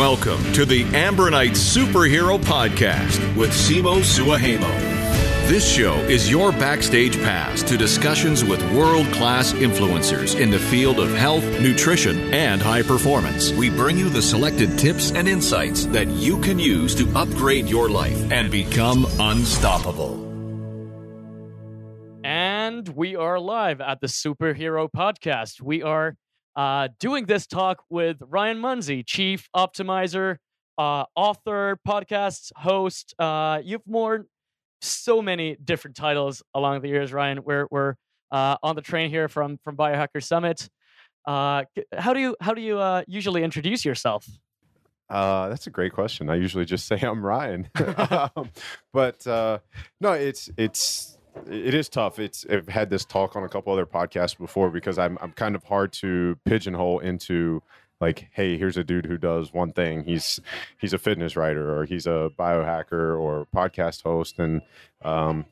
Welcome to the Ambronite Superhero Podcast with Simo Suahamo. This show is your backstage pass to discussions with world-class influencers in the field of health, nutrition, and high performance. We bring you the selected tips and insights that you can use to upgrade your life and become unstoppable. And we are live at the Superhero Podcast. We are doing this talk with Ryan Munsey, Chief Optimizer, author, podcast host. So many different titles along the years, Ryan. We're on the train here from Biohacker Summit. How do you usually introduce yourself? That's a great question. I usually just say I'm Ryan, but no, it is tough. I've had this talk on a couple other podcasts before because I'm kind of hard to pigeonhole into. Like, hey, here's a dude who does one thing. He's a fitness writer, or he's a biohacker, or podcast host. And I'm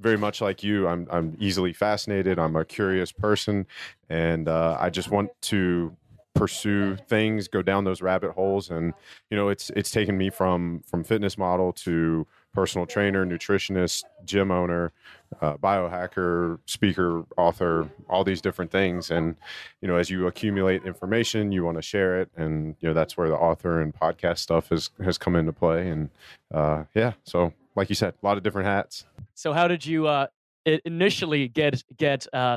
very much like you. I'm easily fascinated. I'm a curious person, and I just want to pursue things, go down those rabbit holes. And it's taken me from fitness model to personal trainer, nutritionist, gym owner, biohacker, speaker, author, all these different things. And, as you accumulate information, you want to share it. And, that's where the author and podcast stuff has come into play. And so like you said, a lot of different hats. So how did you initially get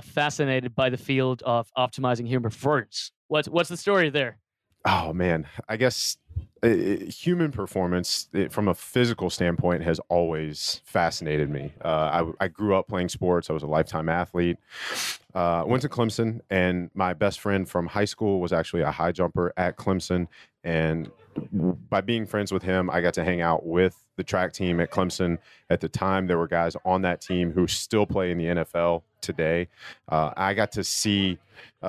fascinated by the field of optimizing human performance? What's the story there? Oh, man, I guess human performance from a physical standpoint has always fascinated me. I grew up playing sports. I was a lifetime athlete. Went to Clemson, and my best friend from high school was actually a high jumper at Clemson. And by being friends with him, I got to hang out with the track team at Clemson. At the time, there were guys on that team who still play in the NFL today. I got to see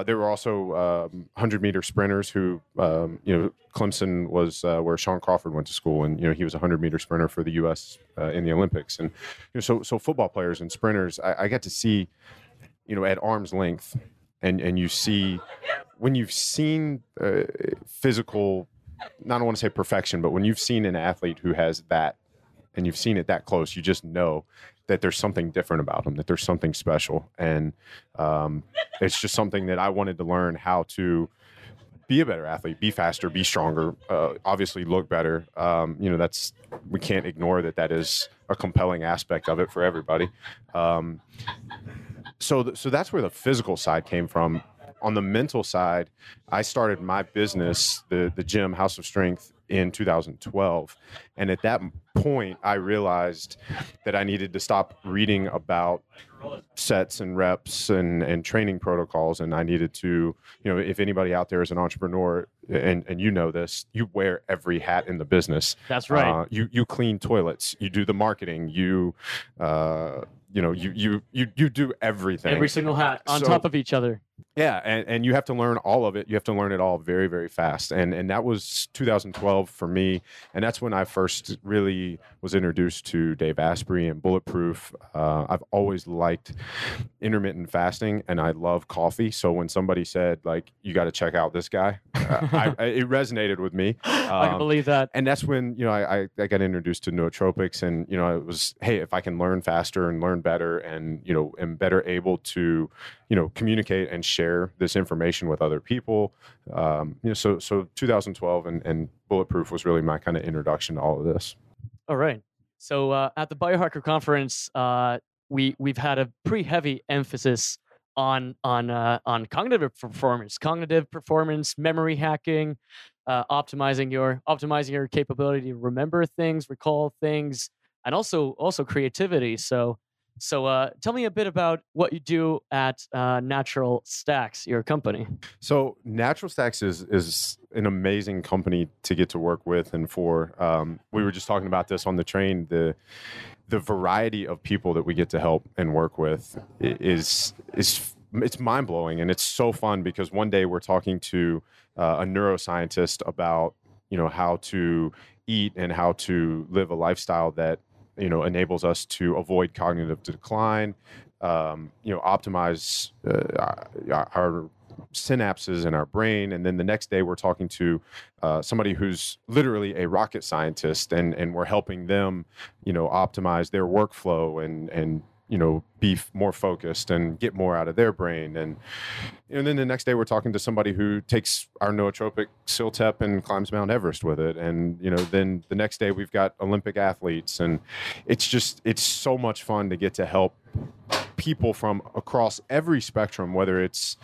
there were also 100-meter sprinters who, Clemson was where Sean Crawford went to school, and he was a 100-meter sprinter for the U.S. In the Olympics. And so football players and sprinters, I got to see at arm's length. And you see, when you've seen physical, I don't want to say perfection, but when you've seen an athlete who has that and you've seen it that close, you just know that there's something different about them, that there's something special. And it's just something that I wanted to learn how to be a better athlete, be faster, be stronger, obviously look better. We can't ignore that is a compelling aspect of it for everybody. So that's where the physical side came from. On the mental side, I started my business, the gym House of Strength, in 2012. And at that point, I realized that I needed to stop reading about sets and reps and training protocols. And I needed to, if anybody out there is an entrepreneur, and this, you wear every hat in the business. That's right. You clean toilets. You do the marketing. You do everything. Every single hat on top of each other. Yeah, and you have to learn all of it. You have to learn it all very, very fast. And that was 2012 for me. And that's when I first really was introduced to Dave Asprey and Bulletproof. I've always liked intermittent fasting, and I love coffee. So when somebody said, like, you got to check out this guy, it resonated with me. I can believe that. And that's when, I got introduced to nootropics. And, it was, hey, if I can learn faster and learn better and, am better able to, communicate and share this information with other people. So 2012 and Bulletproof was really my kind of introduction to all of this. All right. So at the Biohacker Conference, we've had a pretty heavy emphasis on cognitive performance, memory hacking, optimizing your capability to remember things, recall things, and also creativity. So tell me a bit about what you do at Natural Stacks, your company. So Natural Stacks is an amazing company to get to work with and for. We were just talking about this on the train. The variety of people that we get to help and work with is it's mind-blowing, and it's so fun because one day we're talking to a neuroscientist about how to eat and how to live a lifestyle that enables us to avoid cognitive decline, optimize our synapses in our brain. And then the next day we're talking to somebody who's literally a rocket scientist, and we're helping them, you know, optimize their workflow and you know, be more focused and get more out of their brain. And then the next day we're talking to somebody who takes our nootropic Siltep and climbs Mount Everest with it. And, you know, then the next day we've got Olympic athletes, and it's just, it's so much fun to get to help people from across every spectrum, whether it's,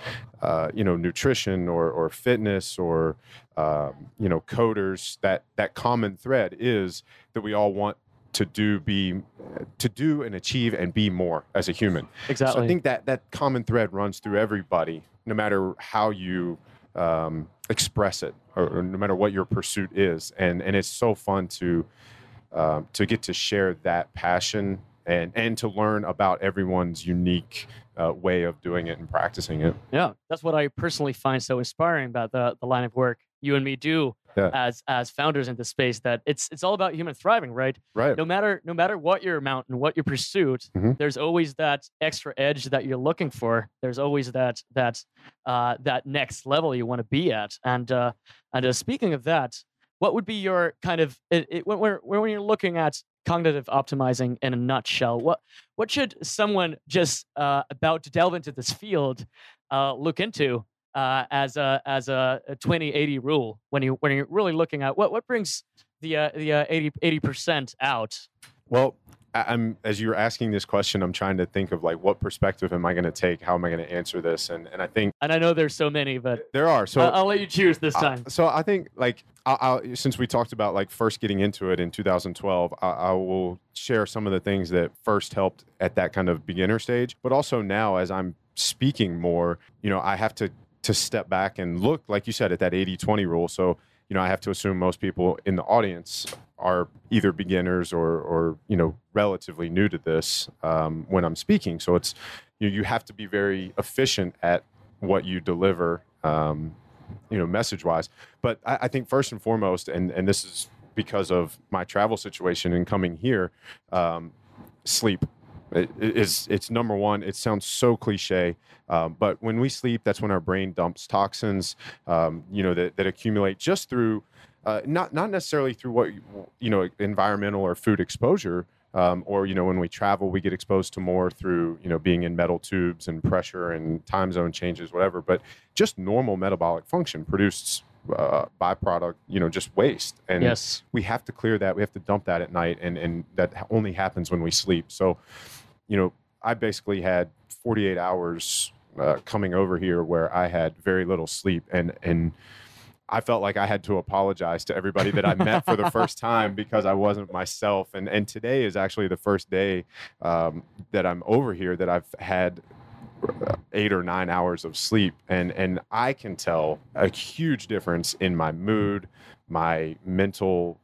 you know, nutrition or fitness or, you know, coders. That common thread is that we all want to do and achieve and be more as a human. Exactly. So I think that common thread runs through everybody, no matter how you express it, or no matter what your pursuit is. And it's so fun to get to share that passion and to learn about everyone's unique way of doing it and practicing it. Yeah, that's what I personally find so inspiring about the line of work you and me do. Yeah. As founders in this space, that it's all about human thriving, right? Right. No matter what your amount and what your pursuit, mm-hmm. there's always that extra edge that you're looking for. There's always that next level you want to be at. And speaking of that, what would be your kind of when you're looking at cognitive optimizing in a nutshell? What should someone just about to delve into this field look into? As a 20-80 rule, when you're really looking at what brings the 80% out? Well, I'm, as you're asking this question, I'm trying to think of like, what perspective am I going to take? How am I going to answer this? And I think, and I know there's so many, but there are. So I'll let you choose this time. So I think like I'll, since we talked about like first getting into it in 2012, I will share some of the things that first helped at that kind of beginner stage, but also now as I'm speaking more, you know, I have to step back and look, like you said, at that 80-20 rule. So, you know, I have to assume most people in the audience are either beginners or you know, relatively new to this when I'm speaking. So it's, you have to be very efficient at what you deliver, you know, message-wise. But I think first and foremost, and this is because of my travel situation and coming here, sleep. It's number one. It sounds so cliche, but when we sleep, that's when our brain dumps toxins, you know, that accumulate just through, not necessarily through what, you know, environmental or food exposure, or, you know, when we travel, we get exposed to more through, you know, being in metal tubes and pressure and time zone changes, whatever, but just normal metabolic function produced byproduct, you know, just waste. And yes, we have to clear that. We have to dump that at night. And that only happens when we sleep. So, you know, I basically had 48 hours coming over here where I had very little sleep. And I felt like I had to apologize to everybody that I met for the first time because I wasn't myself. And today is actually the first day that I'm over here that I've had 8 or 9 hours of sleep. And I can tell a huge difference in my mood, my mental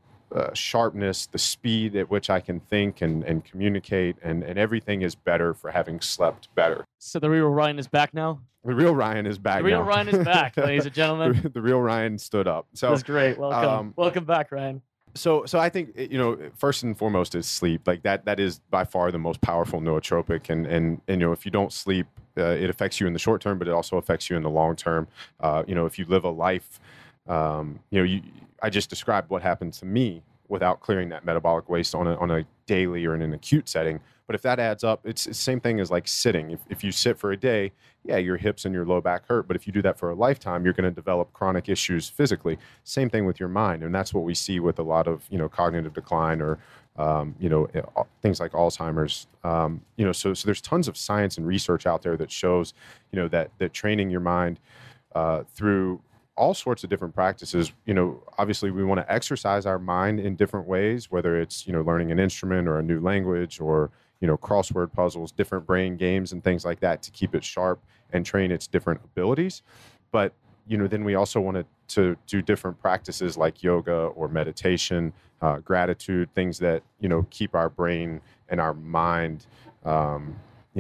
sharpness, the speed at which I can think and communicate, and everything is better for having slept better. So the real Ryan is back now? The real Ryan is back. The real now. Ryan is back, ladies and gentlemen. The real Ryan stood up. So that's great. Welcome. Welcome back, Ryan. So I think, you know, first and foremost is sleep. Like that is by far the most powerful nootropic. And you know, if you don't sleep, it affects you in the short term, but it also affects you in the long term. You know, if you live a life, you know, I just described what happened to me without clearing that metabolic waste on a daily or in an acute setting. But if that adds up, it's the same thing as like sitting. If you sit for a day, yeah, your hips and your low back hurt. But if you do that for a lifetime, you're going to develop chronic issues physically. Same thing with your mind. And that's what we see with a lot of, you know, cognitive decline or, you know, things like Alzheimer's. You know, so there's tons of science and research out there that shows, you know, that training your mind through all sorts of different practices. You know, obviously we want to exercise our mind in different ways, whether it's, you know, learning an instrument or a new language or, you know, crossword puzzles, different brain games and things like that to keep it sharp and train its different abilities. But, you know, then we also wanted to do different practices like yoga or meditation, gratitude, things that, you know, keep our brain and our mind, you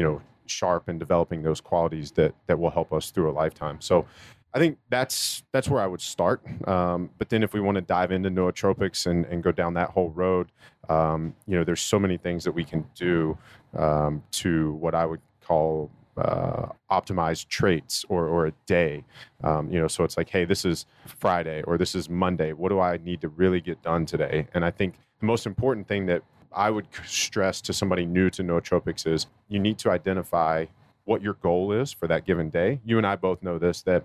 know, sharp and developing those qualities that will help us through a lifetime. So I think that's where I would start. But then if we want to dive into nootropics and go down that whole road, you know, there's so many things that we can do to what I would call optimized traits or a day. So it's like, hey, this is Friday or this is Monday. What do I need to really get done today? And I think the most important thing that I would stress to somebody new to nootropics is you need to identify what your goal is for that given day. You and I both know this, that,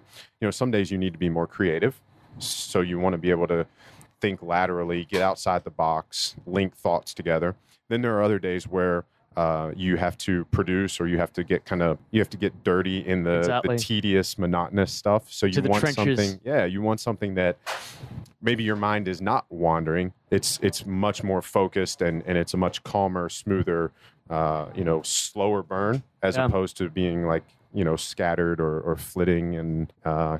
some days you need to be more creative. So you want to be able to think laterally, get outside the box, link thoughts together. Then there are other days where you have to produce, or you have to get dirty in the tedious, monotonous stuff. So you want something, you want something that maybe your mind is not wandering. It's much more focused and it's a much calmer, smoother, slower burn as opposed to being like, scattered or flitting and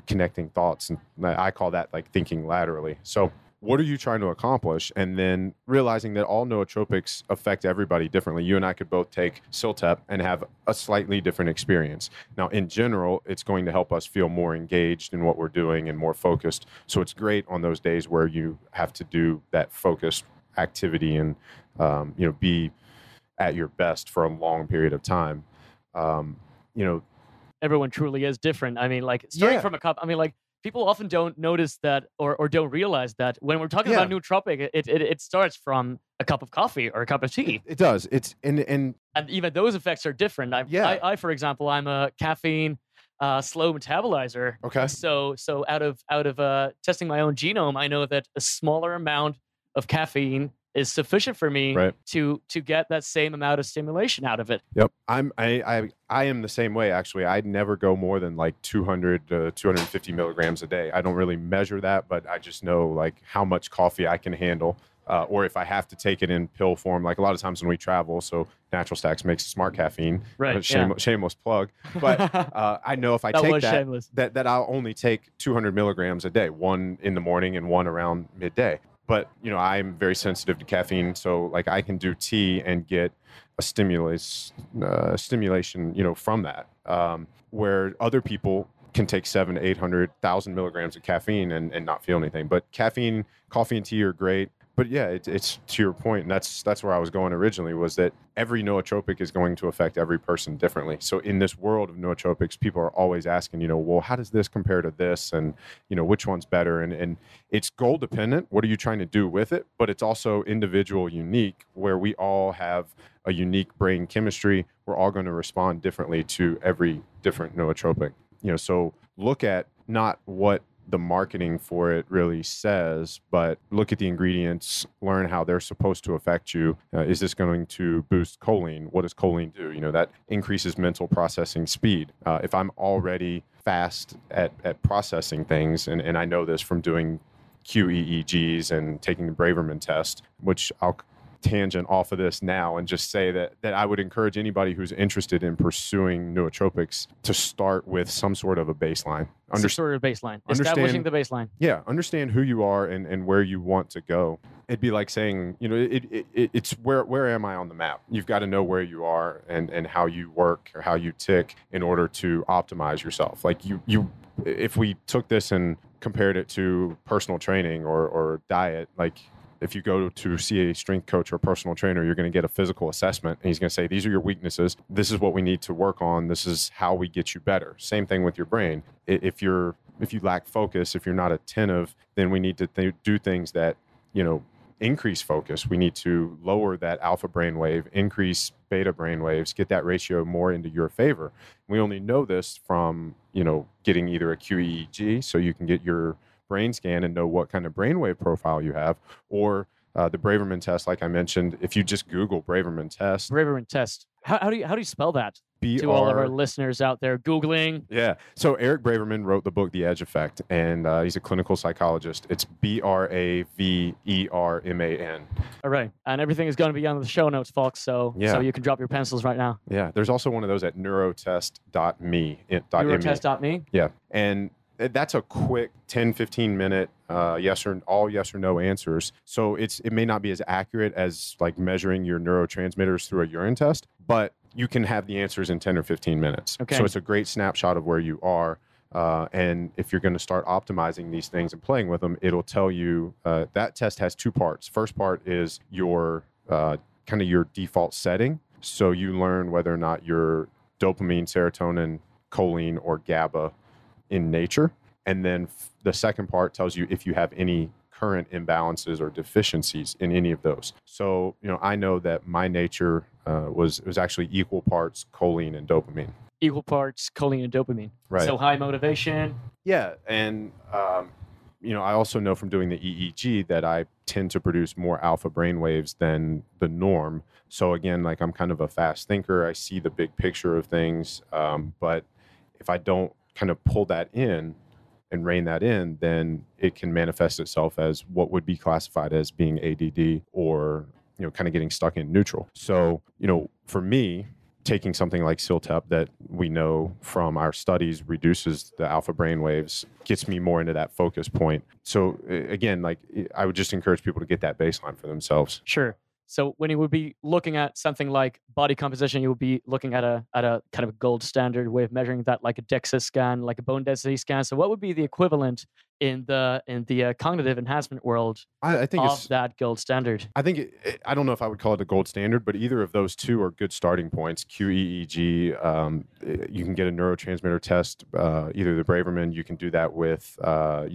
connecting thoughts. And I call that like thinking laterally. So what are you trying to accomplish? And then realizing that all nootropics affect everybody differently. You and I could both take Siltep and have a slightly different experience. Now, in general, it's going to help us feel more engaged in what we're doing and more focused. So it's great on those days where you have to do that focused activity and, be at your best for a long period of time. Everyone truly is different. From a cup, people often don't notice that or don't realize that when we're talking about nootropic, it starts from a cup of coffee or a cup of tea. It does. It's and even those effects are different. I, for example, I'm a caffeine slow metabolizer. Okay. So out of testing my own genome, I know that a smaller amount of caffeine is sufficient for me to get that same amount of stimulation out of it. Yep. I am the same way, actually. I'd never go more than like 200 to 250 milligrams a day. I don't really measure that, but I just know like how much coffee I can handle. Or if I have to take it in pill form, like a lot of times when we travel, so Natural Stacks makes smart caffeine, right? Shameless plug. But I know if I take that I'll only take 200 milligrams a day, one in the morning and one around midday. But, I'm very sensitive to caffeine, so like I can do tea and get a stimulation, from that. Where other people can take 700 to 800,000 milligrams of caffeine and not feel anything. But caffeine, coffee and tea are great. But yeah, it's to your point, and that's where I was going originally, was that every nootropic is going to affect every person differently. So in this world of nootropics, people are always asking, well, how does this compare to this? And, which one's better? And it's goal dependent. What are you trying to do with it? But it's also individual, unique, where we all have a unique brain chemistry. We're all going to respond differently to every different nootropic. So look at not what the marketing for it really says, but look at the ingredients, learn how they're supposed to affect you. Is this going to boost choline? What does choline do? That increases mental processing speed. If I'm already fast at processing things, and I know this from doing QEEGs and taking the Braverman test, which I'll tangent off of this now and just say that I would encourage anybody who's interested in pursuing nootropics to start with some sort of a baseline. Establishing the baseline. Yeah, understand who you are and where you want to go. It'd be like saying, it's where am I on the map? You've got to know where you are and how you work or how you tick in order to optimize yourself. Like you if we took this and compared it to personal training or diet, like if you go to see a strength coach or personal trainer, you're going to get a physical assessment. And he's going to say, these are your weaknesses. This is what we need to work on. This is how we get you better. Same thing with your brain. If you lack focus, if you're not attentive, then we need to do things that, increase focus. We need to lower that alpha brainwave, increase beta brainwaves, get that ratio more into your favor. We only know this from, getting either a QEEG, so you can get your brain scan and know what kind of brainwave profile you have, or the Braverman test, like I mentioned. If you just Google Braverman test. Braverman test. How do you spell that? To all of our listeners out there Googling. Yeah. So Eric Braverman wrote the book, The Edge Effect, and he's a clinical psychologist. It's Braverman. All right. And everything is going to be on the show notes, folks. So you can drop your pencils right now. Yeah. There's also one of those at neurotest.me. Neurotest.me? Yeah. And that's a quick 10, 15 minute yes or no answers. So it may not be as accurate as like measuring your neurotransmitters through a urine test, but you can have the answers in 10 or 15 minutes. Okay. So it's a great snapshot of where you are. And if you're going to start optimizing these things and playing with them, it'll tell you that test has two parts. First part is your kind of your default setting. So you learn whether or not you're dopamine, serotonin, choline, or GABA in nature. And then the second part tells you if you have any current imbalances or deficiencies in any of those. So, you know, I know that my nature was actually equal parts choline and dopamine. Equal parts choline and dopamine. Right. So high motivation. Yeah. And, you know, I also know from doing the EEG that I tend to produce more alpha brainwaves than the norm. So again, like, I'm kind of a fast thinker. I see the big picture of things. But if I don't kind of pull that in and rein that in, then it can manifest itself as what would be classified as being ADD, or, you know, kind of getting stuck in neutral. So, you know, for me, taking something like Siltep that we know from our studies reduces the alpha brainwaves, gets me more into that focus point. So again, like, I would just encourage people to get that baseline for themselves. Sure. So when you would be looking at something like body composition, you would be looking at a kind of gold standard way of measuring that, like a DEXA scan, like a bone density scan. So what would be the equivalent in the cognitive enhancement world I think of that gold standard? I think I don't know if I would call it a gold standard, but either of those two are good starting points. QEEG, you can get a neurotransmitter test, either the Braverman, you can do that with,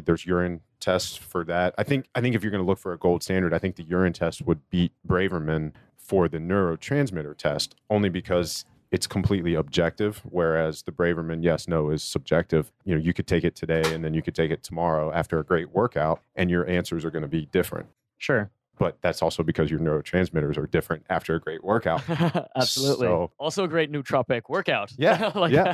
there's urine tests for that. I think if you're going to look for a gold standard, I think the urine test would beat Braverman for the neurotransmitter test, only because it's completely objective, whereas the Braverman yes, no is subjective. You know, you could take it today and then you could take it tomorrow after a great workout, and your answers are going to be different. Sure. But that's also because your neurotransmitters are different after a great workout. Absolutely. So, also a great nootropic workout. Yeah.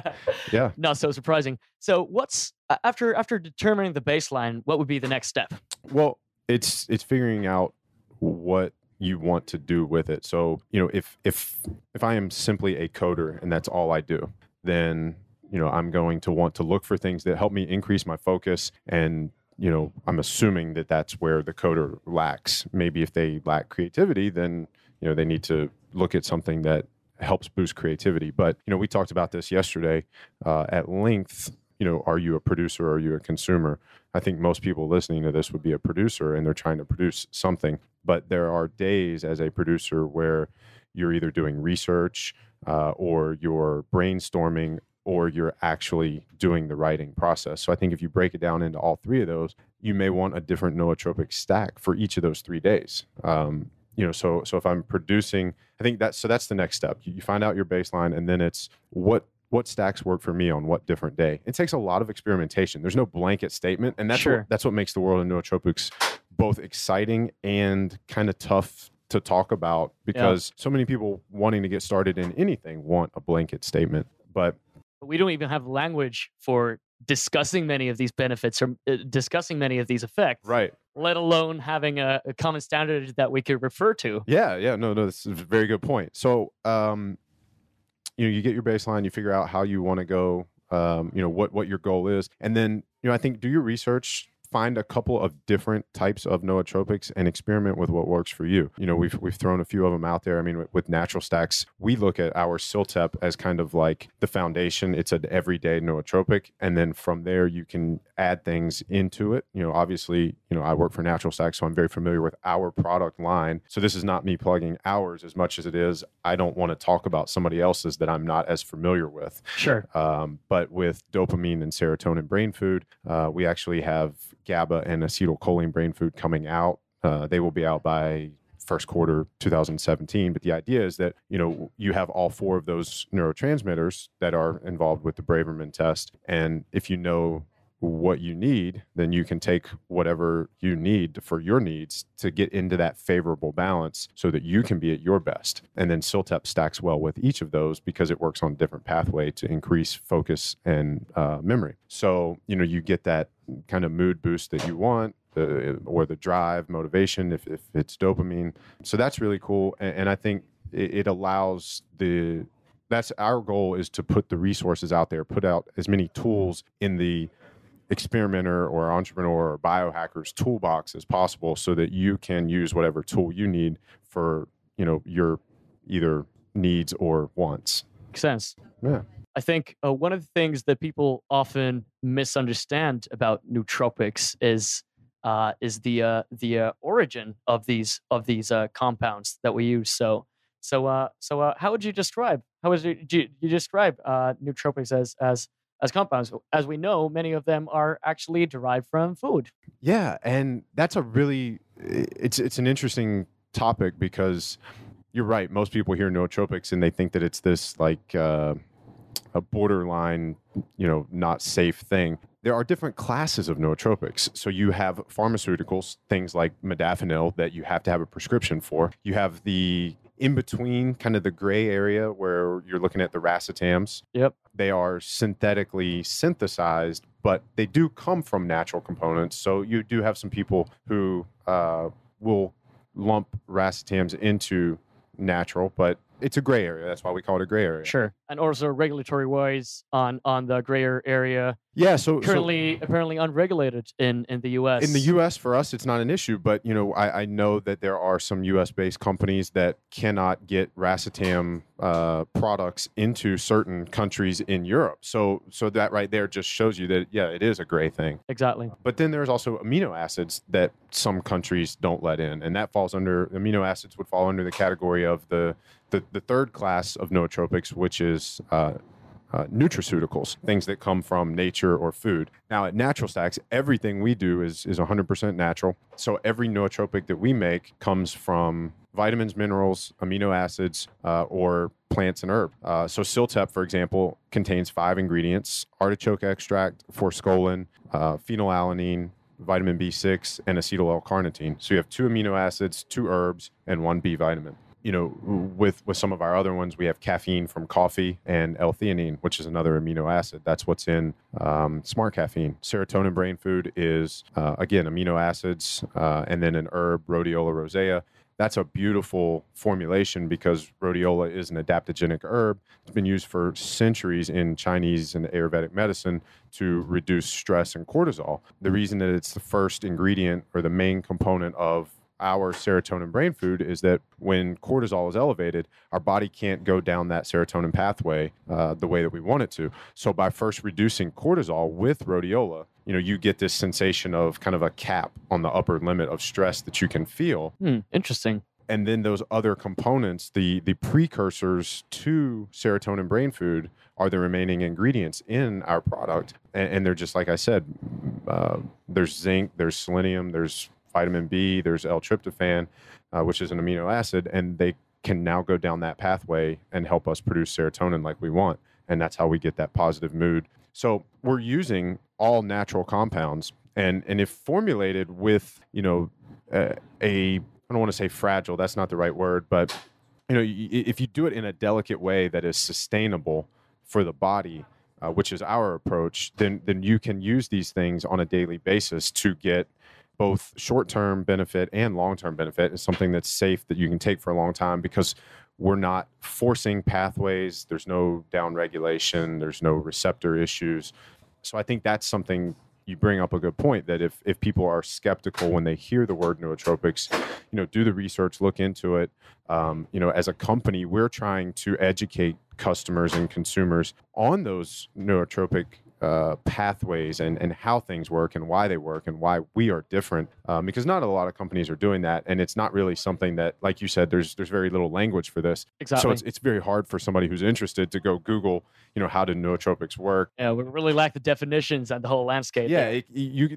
Yeah. Not so surprising. So what's, after determining the baseline, what would be the next step? Well, it's figuring out what you want to do with it. So, you know, if I am simply a coder and that's all I do, then, you know, I'm going to want to look for things that help me increase my focus. And, you know, I'm assuming that that's where the coder lacks. Maybe if they lack creativity, then, you know, they need to look at something that helps boost creativity. But, you know, we talked about this yesterday at length. You know, are you a producer or are you a consumer? I think most people listening to this would be a producer, and they're trying to produce something. But there are days as a producer where you're either doing research or you're brainstorming, or you're actually doing the writing process. So I think if you break it down into all three of those, you may want a different nootropic stack for each of those 3 days. You know, so if I'm producing, I think that's the next step. You find out your baseline, and then it's what stacks work for me on what different day. It takes a lot of experimentation. There's no blanket statement. And that's, sure, that's what makes the world of nootropics both exciting and kind of tough to talk about, because so many people wanting to get started in anything want a blanket statement. But we don't even have language for discussing many of these benefits or discussing many of these effects. Right. Let alone having a common standard that we could refer to. Yeah. No, this is a very good point. So, you know, you get your baseline, you figure out how you want to go, you know, what your goal is. And then, you know, I think do your research, find a couple of different types of nootropics and experiment with what works for you. You know, we've thrown a few of them out there. I mean, with Natural Stacks, we look at our Siltep as kind of like the foundation. It's an everyday nootropic. And then from there, you can add things into it. You know, obviously, you know, I work for Natural Stacks, so I'm very familiar with our product line. So this is not me plugging ours as much as it is, I don't want to talk about somebody else's that I'm not as familiar with. Sure. But with dopamine and serotonin brain food, we actually have GABA and acetylcholine brain food coming out. They will be out by first quarter 2017. But the idea is that, you know, you have all four of those neurotransmitters that are involved with the Braverman test. And if you know what you need, then you can take whatever you need for your needs to get into that favorable balance so that you can be at your best. And then Siltep stacks well with each of those because it works on a different pathway to increase focus and memory. So, you know, you get that kind of mood boost that you want, or the drive, motivation, if it's dopamine. So that's really cool. And I think it allows that's our goal, is to put the resources out there, put out as many tools in the experimenter or entrepreneur or biohacker's toolbox as possible, so that you can use whatever tool you need for, you know, your either needs or wants. Makes sense. Yeah. I think one of the things that people often misunderstand about nootropics is the origin of these compounds that we use. So how would you describe How is it, do you describe nootropics as compounds? As we know, many of them are actually derived from food. Yeah, and that's a really, it's an interesting topic, because you're right. Most people hear nootropics and they think that it's this like a borderline, not safe thing. There are different classes of nootropics. So you have pharmaceuticals, things like modafinil that you have to have a prescription for. You have the in-between, kind of the gray area where you're looking at the racetams. Yep. They are synthetically synthesized, but they do come from natural components. So you do have some people who will lump racetams into natural, but it's a gray area. That's why we call it a gray area. Sure. And also regulatory wise on the grayer area. Yeah. So currently apparently unregulated in the US. In the US for us, it's not an issue, but I know that there are some US based companies that cannot get racetam products into certain countries in Europe. So that right there just shows you that, yeah, it is a gray thing. Exactly. But then there's also amino acids that some countries don't let in. And that falls under, amino acids would fall under the category of the third class of nootropics, which is nutraceuticals, things that come from nature or food. Now, at Natural Stacks, everything we do is 100% natural. So every nootropic that we make comes from vitamins, minerals, amino acids, or plants and herb. So Siltep, for example, contains 5 ingredients: artichoke extract, forskolin, phenylalanine, vitamin B6, and acetyl L-carnitine. So you have 2 amino acids, 2 herbs, and 1 B vitamin. With some of our other ones, we have caffeine from coffee and L-theanine, which is another amino acid. That's what's in Smart Caffeine. Serotonin Brain Food is, again, amino acids, and then an herb, rhodiola rosea. That's a beautiful formulation because rhodiola is an adaptogenic herb. It's been used for centuries in Chinese and Ayurvedic medicine to reduce stress and cortisol. The reason that it's the first ingredient or the main component of our serotonin brain food is that when cortisol is elevated, our body can't go down that serotonin pathway the way that we want it to. So by first reducing cortisol with rhodiola, you get this sensation of kind of a cap on the upper limit of stress that you can feel. Interesting. And then those other components, the precursors to serotonin brain food, are the remaining ingredients in our product. And they're just, like I said, there's zinc, there's selenium, there's vitamin B, there's L-tryptophan, which is an amino acid, and they can now go down that pathway and help us produce serotonin like we want. And that's how we get that positive mood. So we're using all natural compounds, and if formulated with, I don't want to say fragile, that's not the right word, but if you do it in a delicate way that is sustainable for the body, which is our approach, then you can use these things on a daily basis to get both short-term benefit and long-term benefit. Is something that's safe that you can take for a long time, because we're not forcing pathways. There's no downregulation. There's no receptor issues. So I think that's something you bring up, a good point, that if people are skeptical when they hear the word nootropics, do the research, look into it. As a company, we're trying to educate customers and consumers on those nootropic pathways and how things work and why they work and why we are different, because not a lot of companies are doing that, and it's not really something that, like you said, there's very little language for this. Exactly. So it's very hard for somebody who's interested to go Google, how do nootropics work? Yeah, we really lack the definitions and the whole landscape. Yeah,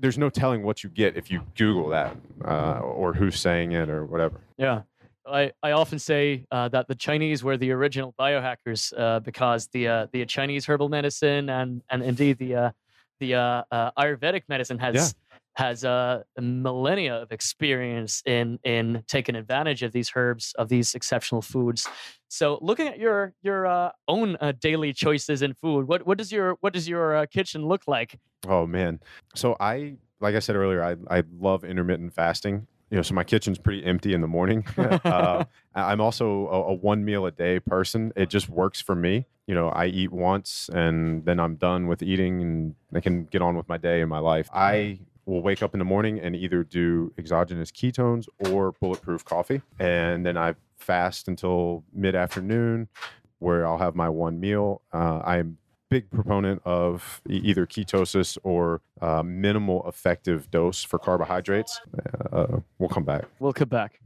there's no telling what you get if you Google that, or who's saying it or whatever. Yeah. I often say that the Chinese were the original biohackers, because the Chinese herbal medicine and indeed the Ayurvedic medicine has millennia of experience in taking advantage of these herbs, of these exceptional foods. So, looking at your own daily choices in food, what does your kitchen look like? Oh man! So like I said earlier, I love intermittent fasting. So my kitchen's pretty empty in the morning. I'm also a one meal a day person. It just works for me. I eat once and then I'm done with eating and I can get on with my day and my life. I will wake up in the morning and either do exogenous ketones or bulletproof coffee. And then I fast until mid-afternoon, where I'll have my one meal. I'm big proponent of either ketosis or minimal effective dose for carbohydrates. We'll come back.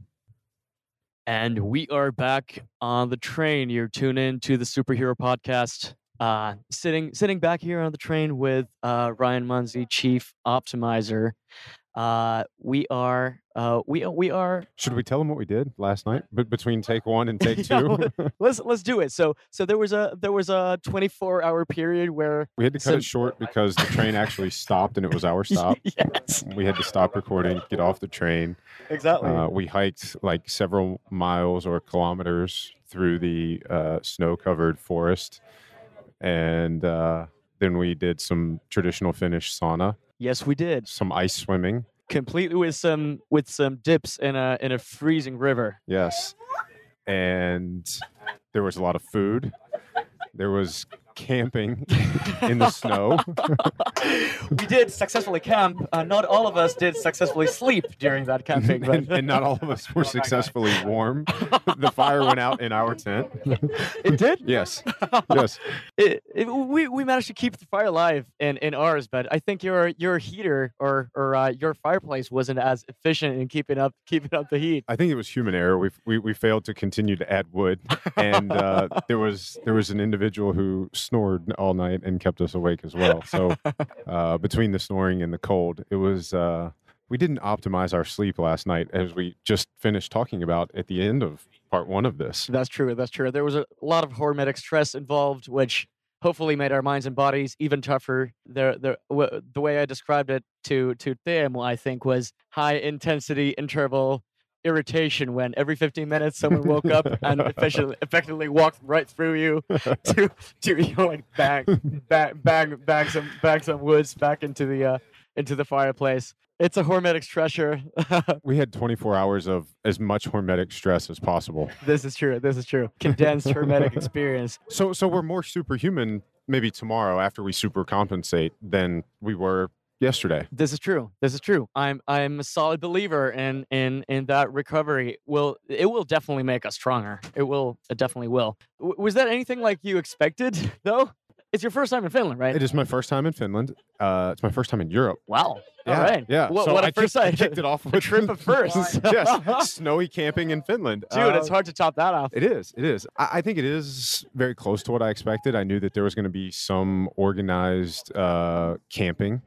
And we are back on the train. You're tuned in to the Superhero Podcast. Sitting back here on the train with Ryan Munsey, Chief Optimizer. We are. Should we tell them what we did last night? But between take one and take two, let's do it. So there was a 24-hour period where we had to cut it short because the train actually stopped and it was our stop. Yes. We had to stop recording, get off the train. Exactly. We hiked like several miles or kilometers through the snow-covered forest. And then we did some traditional Finnish sauna. Yes, we did. Some ice swimming. Completely with some dips in a freezing river. Yes. And there was a lot of food. There was camping in the snow. We did successfully camp. Not all of us did successfully sleep during that camping. But... and not all of us were successfully warm. The fire went out in our tent. It did? Yes. We managed to keep the fire alive in ours, but I think your heater or your fireplace wasn't as efficient in keeping up the heat. I think it was human error. We failed to continue to add wood, and there was an individual who snored all night and kept us awake as well. So between the snoring and the cold, it was we didn't optimize our sleep last night, as we just finished talking about at the end of part one of this. That's true. There was a lot of hormetic stress involved, which hopefully made our minds and bodies even tougher. The way I described it to Teemu, I think, was high intensity interval irritation when every 15 minutes someone woke up and effectively walked right through you to you know, like bang some woods back into the fireplace. It's a hormetic stressor. We had 24 hours of as much hormetic stress as possible. This is true. Condensed hormetic experience. So we're more superhuman maybe tomorrow after we super compensate than we were yesterday. This is true. I'm a solid believer in that recovery. It will definitely make us stronger. It definitely will. Was that anything like you expected though? It's your first time in Finland, right? It is my first time in Finland. It's my first time in Europe. Wow. Yeah. All right. Yeah. Well, so what a first time. I kicked it off with a trip of firsts. Yes. Snowy camping in Finland. Dude, it's hard to top that off. It is. I think it is very close to what I expected. I knew that there was going to be some organized camping.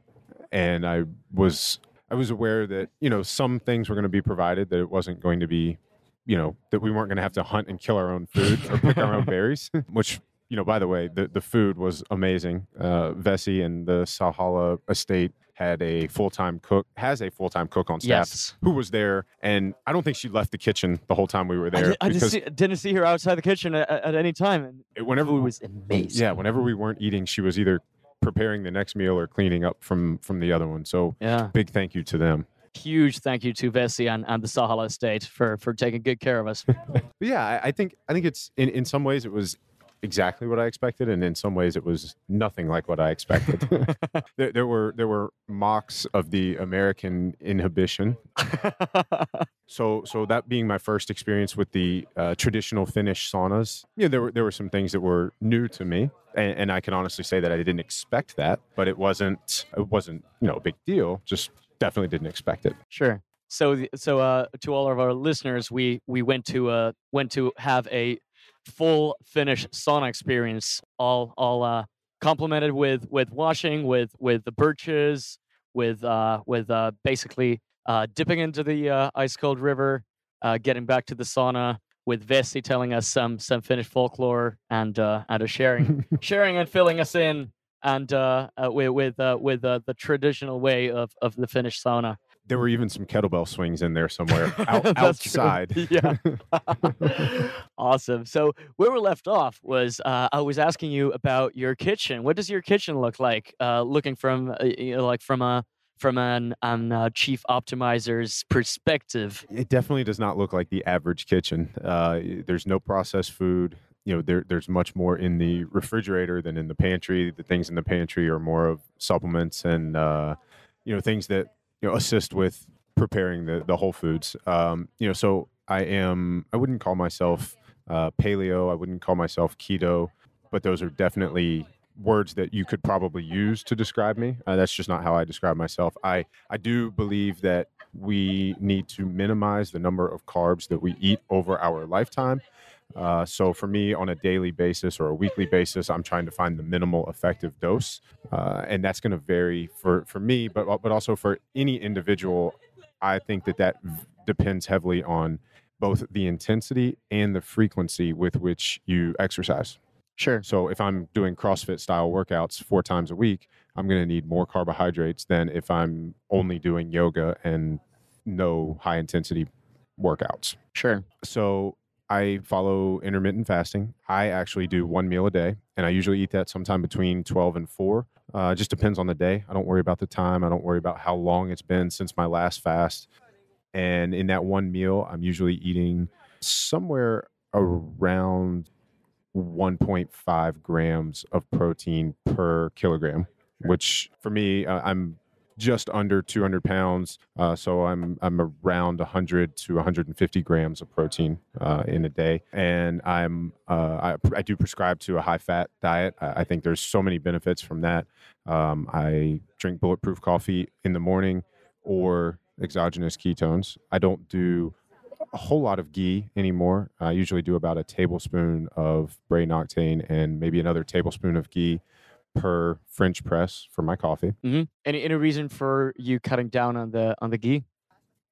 And I was aware that, you know, some things were going to be provided, that it wasn't going to be, you know, that we weren't going to have to hunt and kill our own food or pick our own berries, which, you know, by the way, the food was amazing. Vessi and the Sahala Estate has a full-time cook on staff, yes, who was there. And I don't think she left the kitchen the whole time we were there. I didn't see her outside the kitchen at any time. And whenever it was amazing. Yeah, whenever we weren't eating, she was either preparing the next meal or cleaning up from the other one. So yeah. Big thank you to them. Huge thank you to Vessi and the Sahala Estate for taking good care of us. Yeah, I think it's in some ways it was exactly what I expected, and in some ways it was nothing like what I expected. there were mocks of the American inhibition. So that being my first experience with the traditional Finnish saunas, yeah, there were some things that were new to me, and I can honestly say that I didn't expect that, but it wasn't, you know, a big deal. Just definitely didn't expect it. Sure. So to all of our listeners, we went to have a full Finnish sauna experience, all complemented with washing, with the birches, with basically. Dipping into the ice-cold river, getting back to the sauna with Vessi telling us some Finnish folklore and a sharing and filling us in with the traditional way of the Finnish sauna. There were even some kettlebell swings in there somewhere outside. Yeah. Awesome. So where we left off was I was asking you about your kitchen. What does your kitchen look like? Looking from you know, like from a chief optimizer's perspective, it definitely does not look like the average kitchen. There's no processed food. You know, there's much more in the refrigerator than in the pantry. The things in the pantry are more of supplements and you know, things that, you know, assist with preparing the whole foods. You know, so I wouldn't call myself paleo. I wouldn't call myself keto, but those are definitely words that you could probably use to describe me. That's just not how I describe myself. I do believe that we need to minimize the number of carbs that we eat over our lifetime. So for me, on a daily basis or a weekly basis, I'm trying to find the minimal effective dose. And that's going to vary for me, but also for any individual. I think that depends heavily on both the intensity and the frequency with which you exercise. Sure. So if I'm doing CrossFit style workouts 4 times a week, I'm going to need more carbohydrates than if I'm only doing yoga and no high intensity workouts. Sure. So I follow intermittent fasting. I actually do 1 meal a day, and I usually eat that sometime between 12 and 4. It just depends on the day. I don't worry about the time. I don't worry about how long it's been since my last fast. And in that 1 meal, I'm usually eating somewhere around 1.5 grams of protein per kilogram, which for me, I'm just under 200 pounds. So I'm around 100 to 150 grams of protein in a day. And I do prescribe to a high fat diet. I think there's so many benefits from that. I drink Bulletproof coffee in the morning or exogenous ketones. I don't do a whole lot of ghee anymore. I usually do about a tablespoon of brain octane and maybe another tablespoon of ghee per French press for my coffee. Mm-hmm. Any reason for you cutting down on the ghee?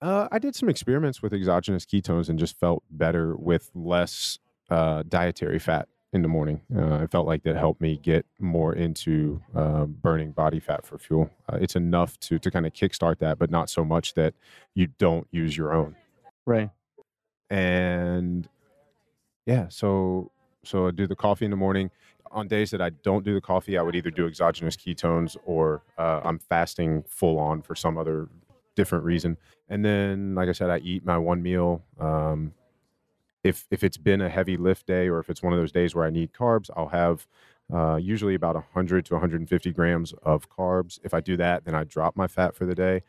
I did some experiments with exogenous ketones and just felt better with less dietary fat in the morning. I felt like that helped me get more into burning body fat for fuel. It's enough to kind of kickstart that, but not so much that you don't use your own. Right. And yeah, so I do the coffee in the morning. On days that I don't do the coffee, I would either do exogenous ketones or I'm fasting full on for some other different reason. And then, like I said, I eat my 1 meal. If it's been a heavy lift day or if it's one of those days where I need carbs, I'll have usually about 100 to 150 grams of carbs. If I do that, then I drop my fat for the day.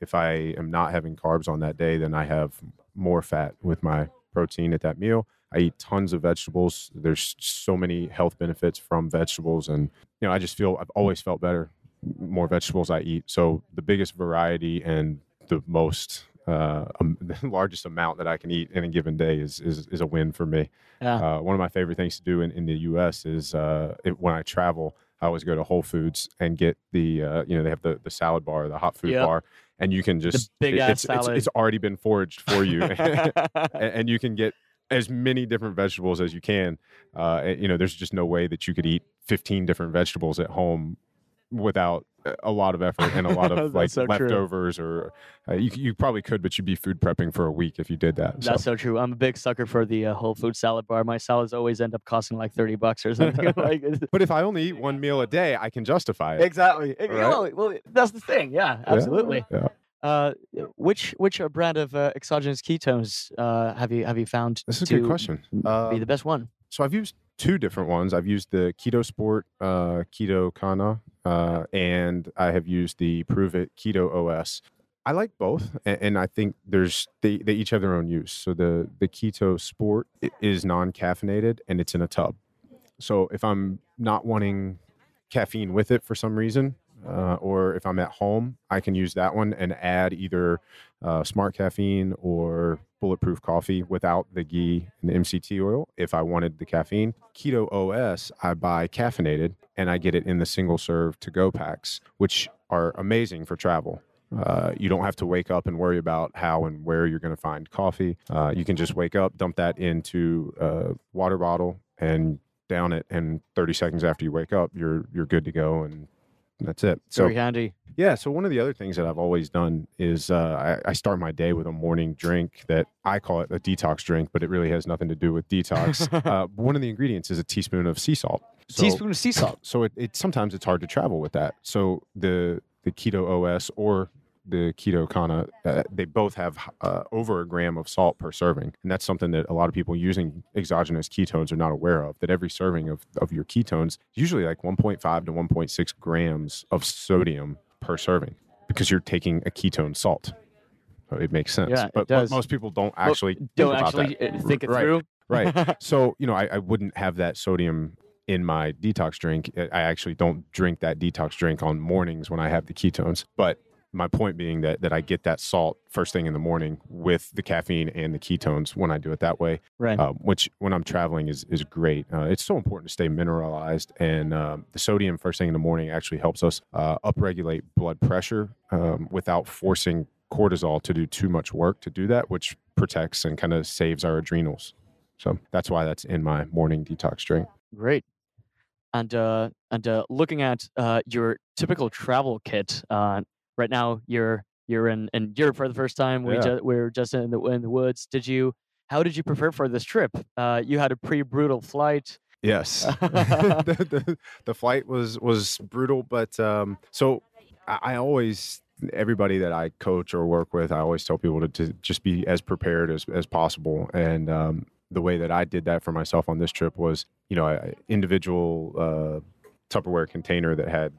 If I am not having carbs on that day, then I have more fat with my protein at that meal. I eat tons of vegetables. There's so many health benefits from vegetables. And, you know, I just feel I've always felt better, more vegetables I eat. So the biggest variety and the most, the largest amount that I can eat in a given day is a win for me. Yeah. One of my favorite things to do in the U.S. is when I travel, I always go to Whole Foods and get the, they have the salad bar, the hot food bar. And you can just, it's already been foraged for you. And you can get as many different vegetables as you can. There's just no way that you could eat 15 different vegetables at home without a lot of effort and a lot of like so leftovers true. Or you probably could, but you'd be food prepping for a week if you did that. That's so true. I'm a big sucker for the Whole Food salad bar. My salads always end up costing like $30 or something. But if I only eat 1 meal a day, I can justify it. Exactly. Right? Well, that's the thing. Yeah, absolutely. Yeah. Which brand of exogenous ketones have you found? That's a good question. Be the best one. So I've used 2 different ones. I've used the Keto Sport KetoCaNa, and I have used the Pruvit Keto OS. I like both, and I think they each have their own use. So the Keto Sport is non-caffeinated, and it's in a tub. So if I'm not wanting caffeine with it for some reason, or if I'm at home, I can use that one and add either Smart Caffeine or Bulletproof coffee without the ghee and the MCT oil if I wanted the caffeine. Keto OS, I buy caffeinated, and I get it in the single serve to-go packs, which are amazing for travel. You don't have to wake up and worry about how and where you're going to find coffee. You can just wake up, dump that into a water bottle, and down it, and 30 seconds after you wake up, you're good to go, and that's it. So, very handy. Yeah. So one of the other things that I've always done is I start my day with a morning drink that I call it a detox drink, but it really has nothing to do with detox. One of the ingredients is a teaspoon of sea salt. Teaspoon of sea salt. So it sometimes it's hard to travel with that. So the Keto OS or the KetoCaNa, they both have over a gram of salt per serving. And that's something that a lot of people using exogenous ketones are not aware of, that every serving of your ketones is usually like 1.5 to 1.6 grams of sodium per serving because you're taking a ketone salt. So it makes sense. Yeah, but most people don't actually think it through. Right. So, I wouldn't have that sodium in my detox drink. I actually don't drink that detox drink on mornings when I have the ketones, but My point being that I get that salt first thing in the morning with the caffeine and the ketones when I do it that way, right? Which when I'm traveling is great. It's so important to stay mineralized, and the sodium first thing in the morning actually helps us upregulate blood pressure without forcing cortisol to do too much work to do that, which protects and kind of saves our adrenals. So that's why that's in my morning detox drink. Great. And looking at your typical travel kit, right now you're in Europe for the first time. We were just in the woods. How did you prepare for this trip? You had a pretty brutal flight. Yes, the flight was brutal, but so I always. Everybody that I coach or work with, I always tell people to just be as prepared as possible. And the way that I did that for myself on this trip was, an individual Tupperware container that had,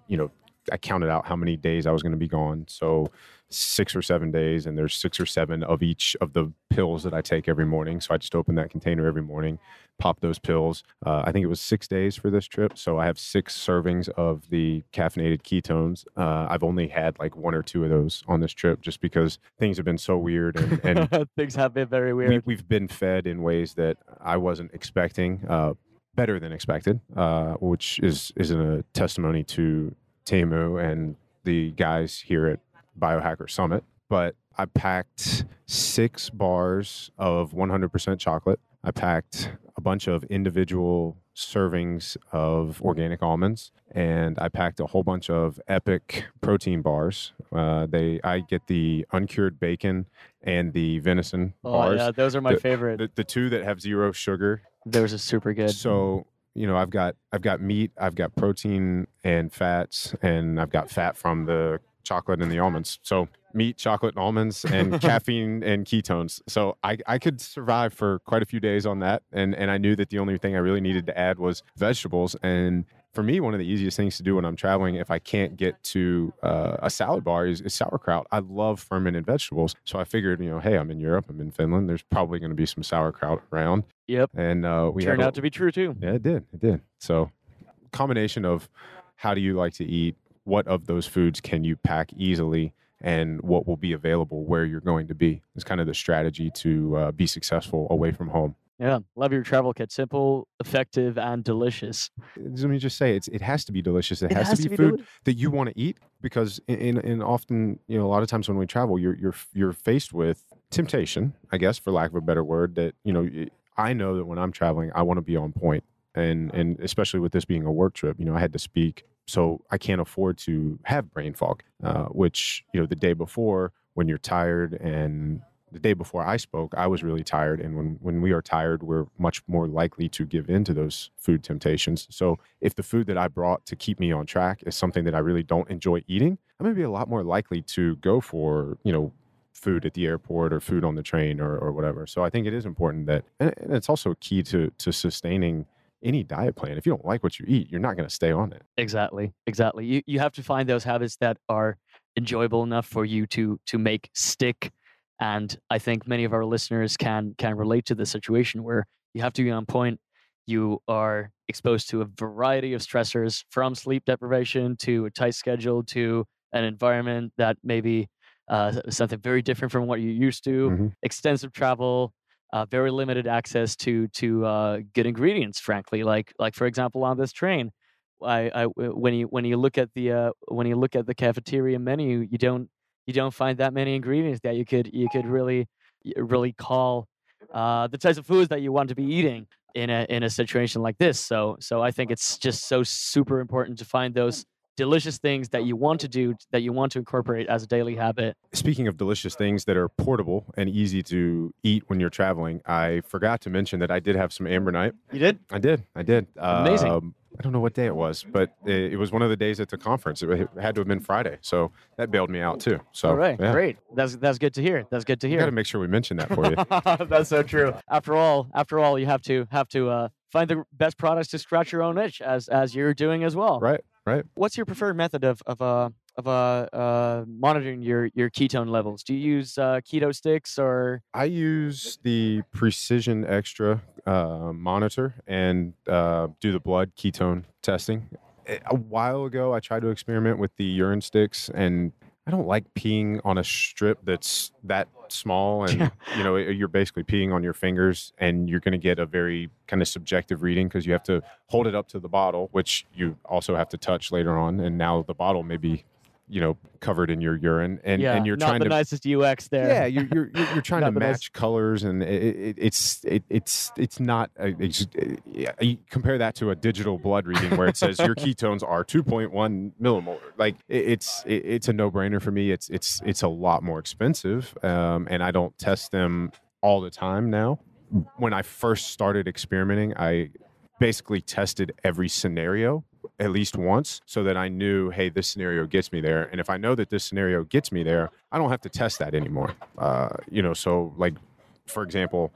I counted out how many days I was going to be gone. So 6 or 7 days, and there's 6 or 7 of each of the pills that I take every morning. So I just open that container every morning, pop those pills. I think it was 6 days for this trip. So I have 6 servings of the caffeinated ketones. I've only had like 1 or 2 of those on this trip just because things have been so weird. And things have been very weird. We've been fed in ways that I wasn't expecting, better than expected, which is a testimony to Teemu and the guys here at Biohacker Summit. But I packed 6 bars of 100% chocolate. I packed a bunch of individual servings of organic almonds, and I packed a whole bunch of Epic protein bars. I get the uncured bacon and the venison bars. Oh yeah, those are my favorite. The 2 that have 0 sugar. Those are super good. So I've got meat, I've got protein and fats, and I've got fat from the chocolate and the almonds. So meat, chocolate, and almonds, and caffeine and ketones. So I could survive for quite a few days on that. And I knew that the only thing I really needed to add was vegetables. And for me, one of the easiest things to do when I'm traveling, if I can't get to a salad bar, is sauerkraut. I love fermented vegetables. So I figured, hey, I'm in Europe, I'm in Finland. There's probably going to be some sauerkraut around. Yep. And we turned out to be true too. Yeah, it did. So combination of how do you like to eat, what of those foods can you pack easily, and what will be available where you're going to be is kind of the strategy to be successful away from home. Yeah, love your travel kit. Simple, effective, and delicious. Let me just say, it has to be delicious. It has to be food that you want to eat, because in often, a lot of times when we travel, you're faced with temptation, I guess, for lack of a better word, that, I know that when I'm traveling, I want to be on point. And especially with this being a work trip, I had to speak, so I can't afford to have brain fog, which, the day before when you're tired and... The day before I spoke, I was really tired. And when we are tired, we're much more likely to give in to those food temptations. So if the food that I brought to keep me on track is something that I really don't enjoy eating, I'm going to be a lot more likely to go for, food at the airport or food on the train or whatever. So I think it is important that, and it's also key to sustaining any diet plan. If you don't like what you eat, you're not going to stay on it. Exactly. You have to find those habits that are enjoyable enough for you to make stick. And I think many of our listeners can relate to this situation where you have to be on point. You are exposed to a variety of stressors, from sleep deprivation to a tight schedule to an environment that may be something very different from what you're used to, mm-hmm. extensive travel, very limited access to good ingredients, frankly. Like for example, on this train, when you look at the cafeteria menu, you don't find that many ingredients that you could really call the types of foods that you want to be eating in a situation like this. So I think it's just so super important to find those delicious things that you want to do, that you want to incorporate as a daily habit. Speaking of delicious things that are portable and easy to eat when you're traveling, I forgot to mention that I did have some Ambronite. You did? I did. Amazing. I don't know what day it was, but it was one of the days at the conference. It had to have been Friday, so that bailed me out too. So, all right, yeah. Great. That's good to hear. Got to make sure we mention that for you. That's so true. After all, you have to find the best products to scratch your own itch, as you're doing as well. Right. What's your preferred method of monitoring your ketone levels? Do you use keto sticks or? I use the Precision Extra monitor and do the blood ketone testing. A while ago, I tried to experiment with the urine sticks, and I don't like peeing on a strip that's that small. And, you know, you're basically peeing on your fingers, and you're going to get a very kind of subjective reading because you have to hold it up to the bottle, which you also have to touch later on. And now the bottle may be, you know, covered in your urine, and you're trying to, not the nicest UX there. Yeah. You're trying to match colors, and it's not, you compare that to a digital blood reading where it says your ketones are 2.1 millimolar. Like it's a no brainer for me. It's a lot more expensive. And I don't test them all the time now. When I first started experimenting, I basically tested every scenario at least once, so that I knew, hey, this scenario gets me there. And if I know that this scenario gets me there, I don't have to test that anymore. You know, so like, for example,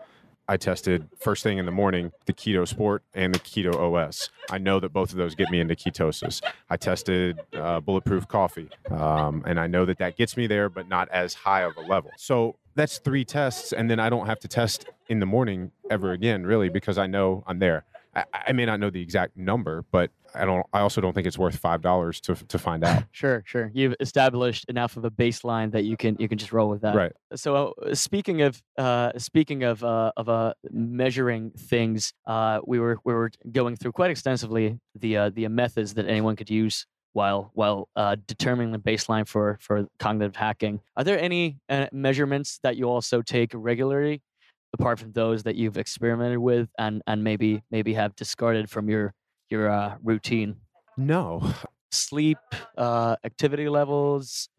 I tested first thing in the morning, the Keto Sport and the Keto OS. I know that both of those get me into ketosis. I tested Bulletproof coffee, and I know that that gets me there, but not as high of a level. So that's three tests, and then I don't have to test in the morning ever again, really, because I know I'm there. I may not know the exact number, but I also don't think it's worth $5 to find out. Sure. You've established enough of a baseline that you can just roll with that. Right. So speaking of measuring things, we were going through quite extensively the methods that anyone could use while determining the baseline for cognitive hacking. Are there any measurements that you also take regularly, apart from those that you've experimented with and maybe have discarded from your routine? No. Sleep, activity levels,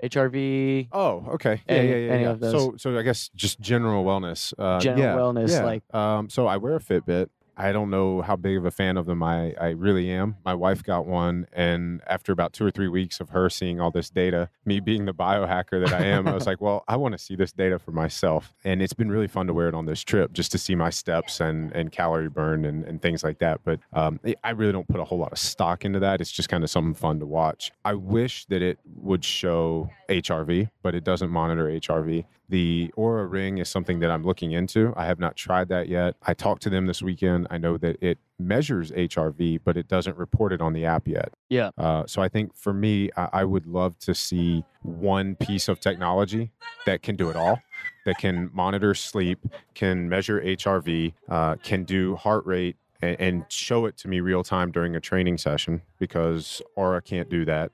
HRV. Oh, okay. Any of those. So I guess just general wellness. Wellness. Yeah. So I wear a Fitbit. I don't know how big of a fan of them I really am. My wife got one, and after about 2 or 3 weeks of her seeing all this data, me being the biohacker that I am, I was like, well, I want to see this data for myself. And it's been really fun to wear it on this trip just to see my steps and calorie burn and things like that. But I really don't put a whole lot of stock into that. It's just kind of something fun to watch. I wish that it would show HRV, but it doesn't monitor HRV. The Aura Ring is something that I'm looking into. I have not tried that yet. I talked to them this weekend. I know that it measures HRV, but it doesn't report it on the app yet. Yeah. So I think for me, I would love to see one piece of technology that can do it all, that can monitor sleep, can measure HRV, can do heart rate, and show it to me real time during a training session, because Aura can't do that.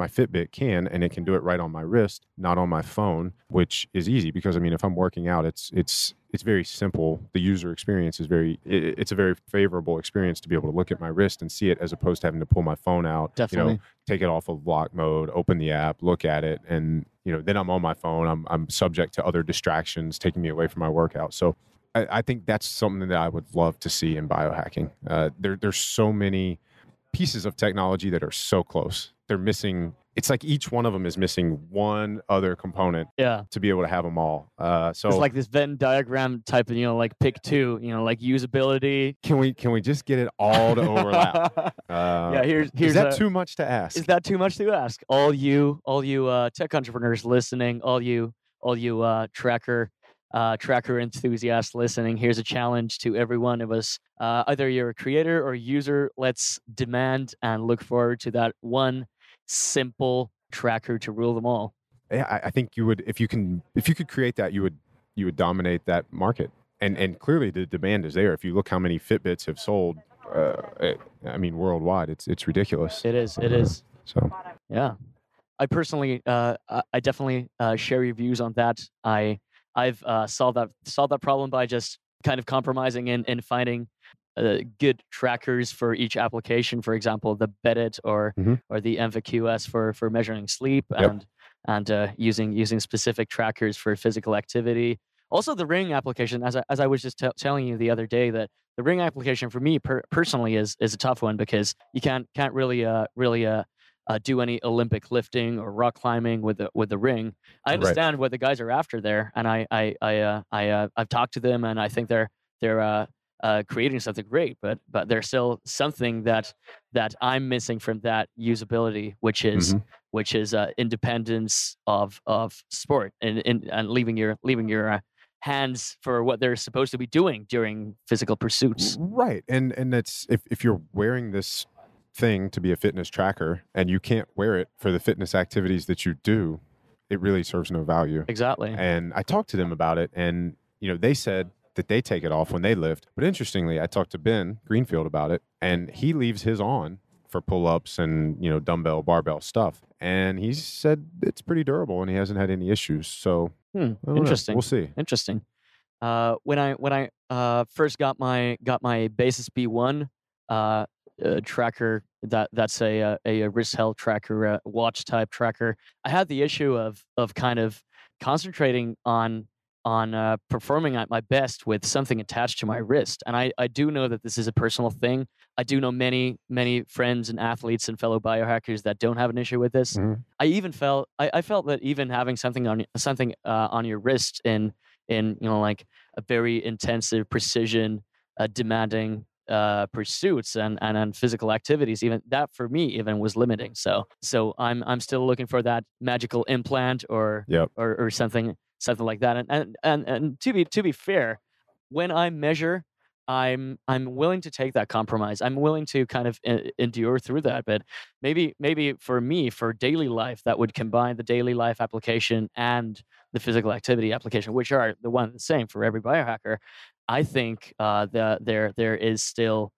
My Fitbit can, and it can do it right on my wrist, not on my phone, which is easy because, I mean, if I'm working out, it's very simple. The user experience is it's a very favorable experience to be able to look at my wrist and see it, as opposed to having to pull my phone out, definitely, you know, take it off of lock mode, open the app, look at it. And, you know, then I'm on my phone. I'm subject to other distractions taking me away from my workout. So I think that's something that I would love to see in biohacking. There's so many pieces of technology that are so close. They're missing. It's like each one of them is missing one other component to be able to have them all. So it's like this Venn diagram type of, you know, like pick two, you know, like usability. Can we just get it all to overlap? Here's is that too much to ask? Is that too much to ask? All you tech entrepreneurs listening, all you tracker enthusiasts listening, here's a challenge to every one of us. Either you're a creator or user, let's demand and look forward to that one simple tracker to rule them all. Yeah, I think you would, if you could create that, you would dominate that market. And clearly the demand is there. If you look how many Fitbits have sold, worldwide, it's ridiculous. It is. So yeah, I personally, I definitely share your views on that. I've solved that problem by just kind of compromising and finding good trackers for each application. For example, the Bedit or the MVQS for measuring sleep, and using specific trackers for physical activity. Also, the Ring application, as I was just telling you the other day, that the Ring application for me personally is a tough one, because you can't really do any Olympic lifting or rock climbing with the Ring. I understand what the guys are after there, and I've talked to them, and I think they're creating something great, but there's still something that I'm missing from that usability, which is independence of sport and leaving your hands for what they're supposed to be doing during physical pursuits. Right, and that's if you're wearing this thing to be a fitness tracker and you can't wear it for the fitness activities that you do, it really serves no value. Exactly. And I talked to them about it, and you know, they said that they take it off when they lift. But interestingly, I talked to Ben Greenfield about it, and he leaves his on for pull-ups and, you know, dumbbell, barbell stuff. And he said it's pretty durable and he hasn't had any issues. So interesting. We'll see. Interesting. When I first got my Basis B1 tracker, that's a wrist health tracker, watch type tracker, I had the issue of kind of concentrating on performing at my best with something attached to my wrist. And I do know that this is a personal thing. I do know many friends and athletes and fellow biohackers that don't have an issue with this. Mm-hmm. I felt that even having something on your wrist in you know, like a very intensive precision, demanding pursuits and physical activities, even that for me even was limiting. So I'm still looking for that magical implant or something like that. And to be fair, when I measure, I'm willing to take that compromise. I'm willing to kind of endure through that. But maybe for me, for daily life, that would combine the daily life application and the physical activity application, which are the one and the same for every biohacker. I think there is still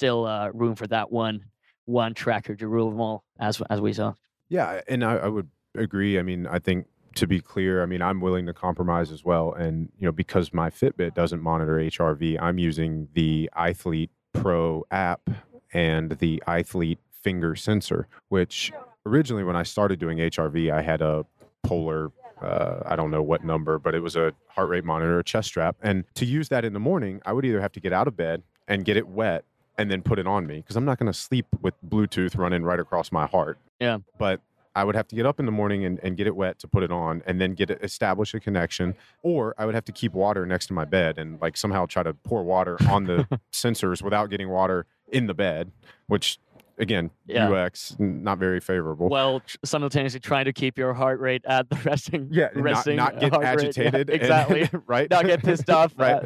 room for that one tracker to rule them all, as we saw. Yeah, and I would agree. I mean, I think, to be clear, I mean, I'm willing to compromise as well. And, you know, because my Fitbit doesn't monitor HRV, I'm using the iThlete Pro app and the iThlete finger sensor, which originally when I started doing HRV, I had a Polar, I don't know what number, but it was a heart rate monitor, a chest strap. And to use that in the morning, I would either have to get out of bed and get it wet and then put it on me, because I'm not going to sleep with Bluetooth running right across my heart. Yeah. But I would have to get up in the morning and get it wet to put it on, and then establish a connection. Or I would have to keep water next to my bed and like somehow try to pour water on the sensors without getting water in the bed, which again, yeah. UX, not very favorable. Well, simultaneously trying to keep your heart rate at the resting. Yeah, resting, not get agitated. Yeah, exactly. And, right. Not get pissed off. Right.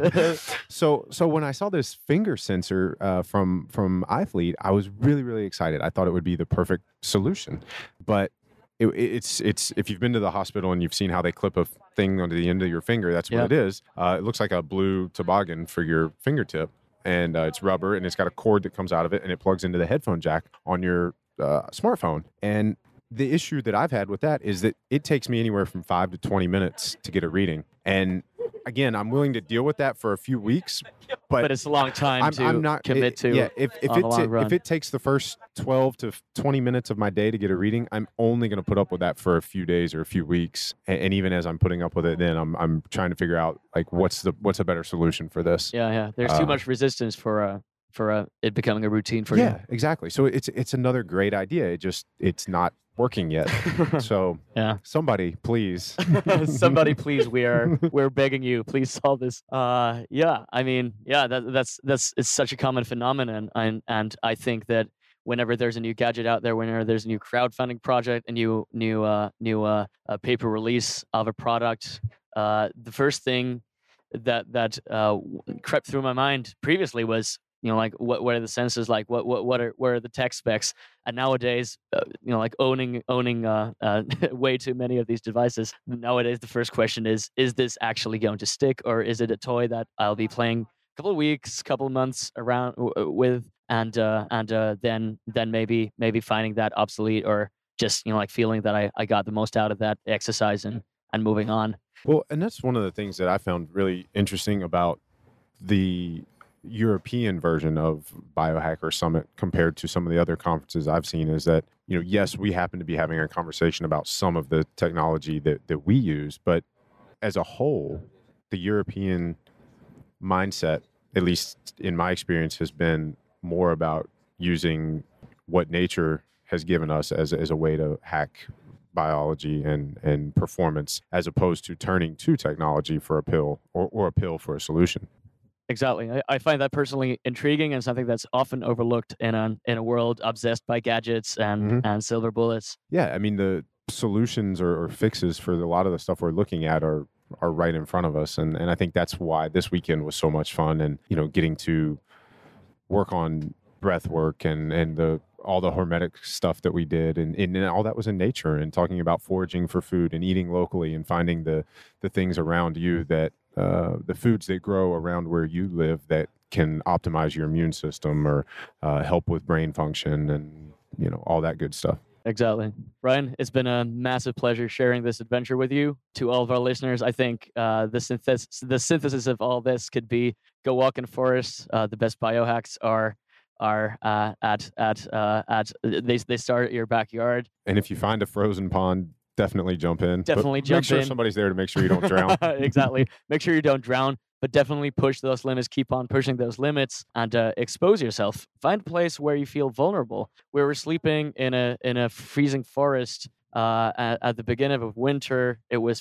So when I saw this finger sensor from iThlete, I was really, really excited. I thought it would be the perfect solution. But It's if you've been to the hospital and you've seen how they clip a thing onto the end of your finger, that's what it is. It looks like a blue toboggan for your fingertip, and it's rubber, and it's got a cord that comes out of it, and it plugs into the headphone jack on your smartphone. And the issue that I've had with that is that it takes me anywhere from 5 to 20 minutes to get a reading. And again, I'm willing to deal with that for a few weeks, but it's a long time to commit to. Yeah, if it takes the first 12 to 20 minutes of my day to get a reading, I'm only going to put up with that for a few days or a few weeks. And even as I'm putting up with it, then I'm trying to figure out like what's a better solution for this. Yeah. There's too much resistance for it becoming a routine for you. Yeah, exactly. So it's another great idea. It's not working yet. So yeah. Somebody, please. Somebody, please. We're begging you. Please solve this. I mean, that's it's such a common phenomenon. And I think that whenever there's a new gadget out there, whenever there's a new crowdfunding project, a new paper release of a product, the first thing that crept through my mind previously was, you know, like what are the sensors like? What are the tech specs? And nowadays, you know, like owning way too many of these devices. Nowadays, the first question is this actually going to stick, or is it a toy that I'll be playing a couple of weeks, couple of months around with, and then maybe finding that obsolete, or just, you know, like feeling that I got the most out of that exercise and moving on. Well, and that's one of the things that I found really interesting about the European version of Biohacker Summit compared to some of the other conferences I've seen is that, you know, yes, we happen to be having a conversation about some of the technology that we use, but as a whole, the European mindset, at least in my experience, has been more about using what nature has given us as a way to hack biology and performance, as opposed to turning to technology for a pill or a pill for a solution. Exactly. I find that personally intriguing and something that's often overlooked in a world obsessed by gadgets and silver bullets. Yeah, I mean, the solutions or fixes for a lot of the stuff we're looking at are right in front of us. And I think that's why this weekend was so much fun, and, you know, getting to work on breath work and the all the hormetic stuff that we did, and all that was in nature, and talking about foraging for food and eating locally and finding the things around you that the foods that grow around where you live that can optimize your immune system or help with brain function and, you know, all that good stuff. Exactly. Ryan, it's been a massive pleasure sharing this adventure with you. To all of our listeners, I think the synthesis of all this could be go walk in forests. The best biohacks are, they start at your backyard. And if you find a frozen pond, definitely jump in. Make sure somebody's there to make sure you don't drown. Exactly. Make sure you don't drown, but definitely push those limits. Keep on pushing those limits and expose yourself. Find a place where you feel vulnerable. We were sleeping in a freezing forest at the beginning of winter. It was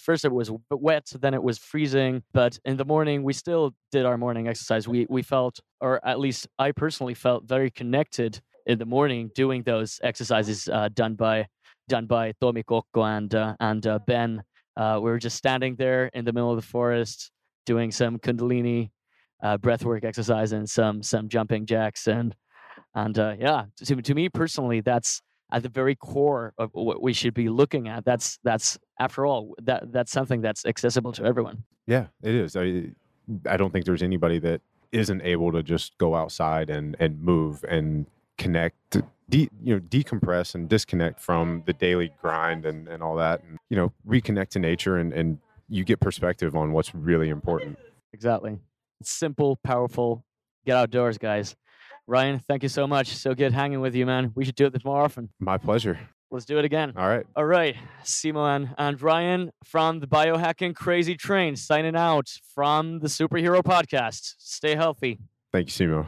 wet, then it was freezing. But in the morning, we still did our morning exercise. We felt, or at least I personally felt, very connected in the morning doing those exercises done by Tomi Kokko and Ben. We were just standing there in the middle of the forest, doing some Kundalini breathwork exercise and some jumping jacks and to me personally, that's at the very core of what we should be looking at. That's after all, that's something that's accessible to everyone. Yeah, it is. I don't think there's anybody that isn't able to just go outside and move and connect, decompress and disconnect from the daily grind and all that, and you know, reconnect to nature and you get perspective on what's really important. Exactly. It's simple, powerful. Get outdoors, guys. Ryan, thank you so much. So good hanging with you, man. We should do it more often. My pleasure. Let's do it again. All right. Simo and Ryan from the Biohacking Crazy Train signing out from the Superhero Podcast. Stay healthy. Thank you, Simo.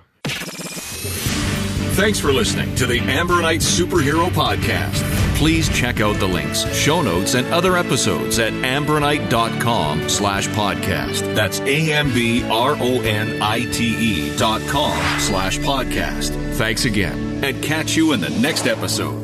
Thanks for listening to the Ambronite Superhero Podcast. Please check out the links, show notes, and other episodes at ambronite.com/podcast. That's AMBRONITE.com/podcast. Thanks again, and catch you in the next episode.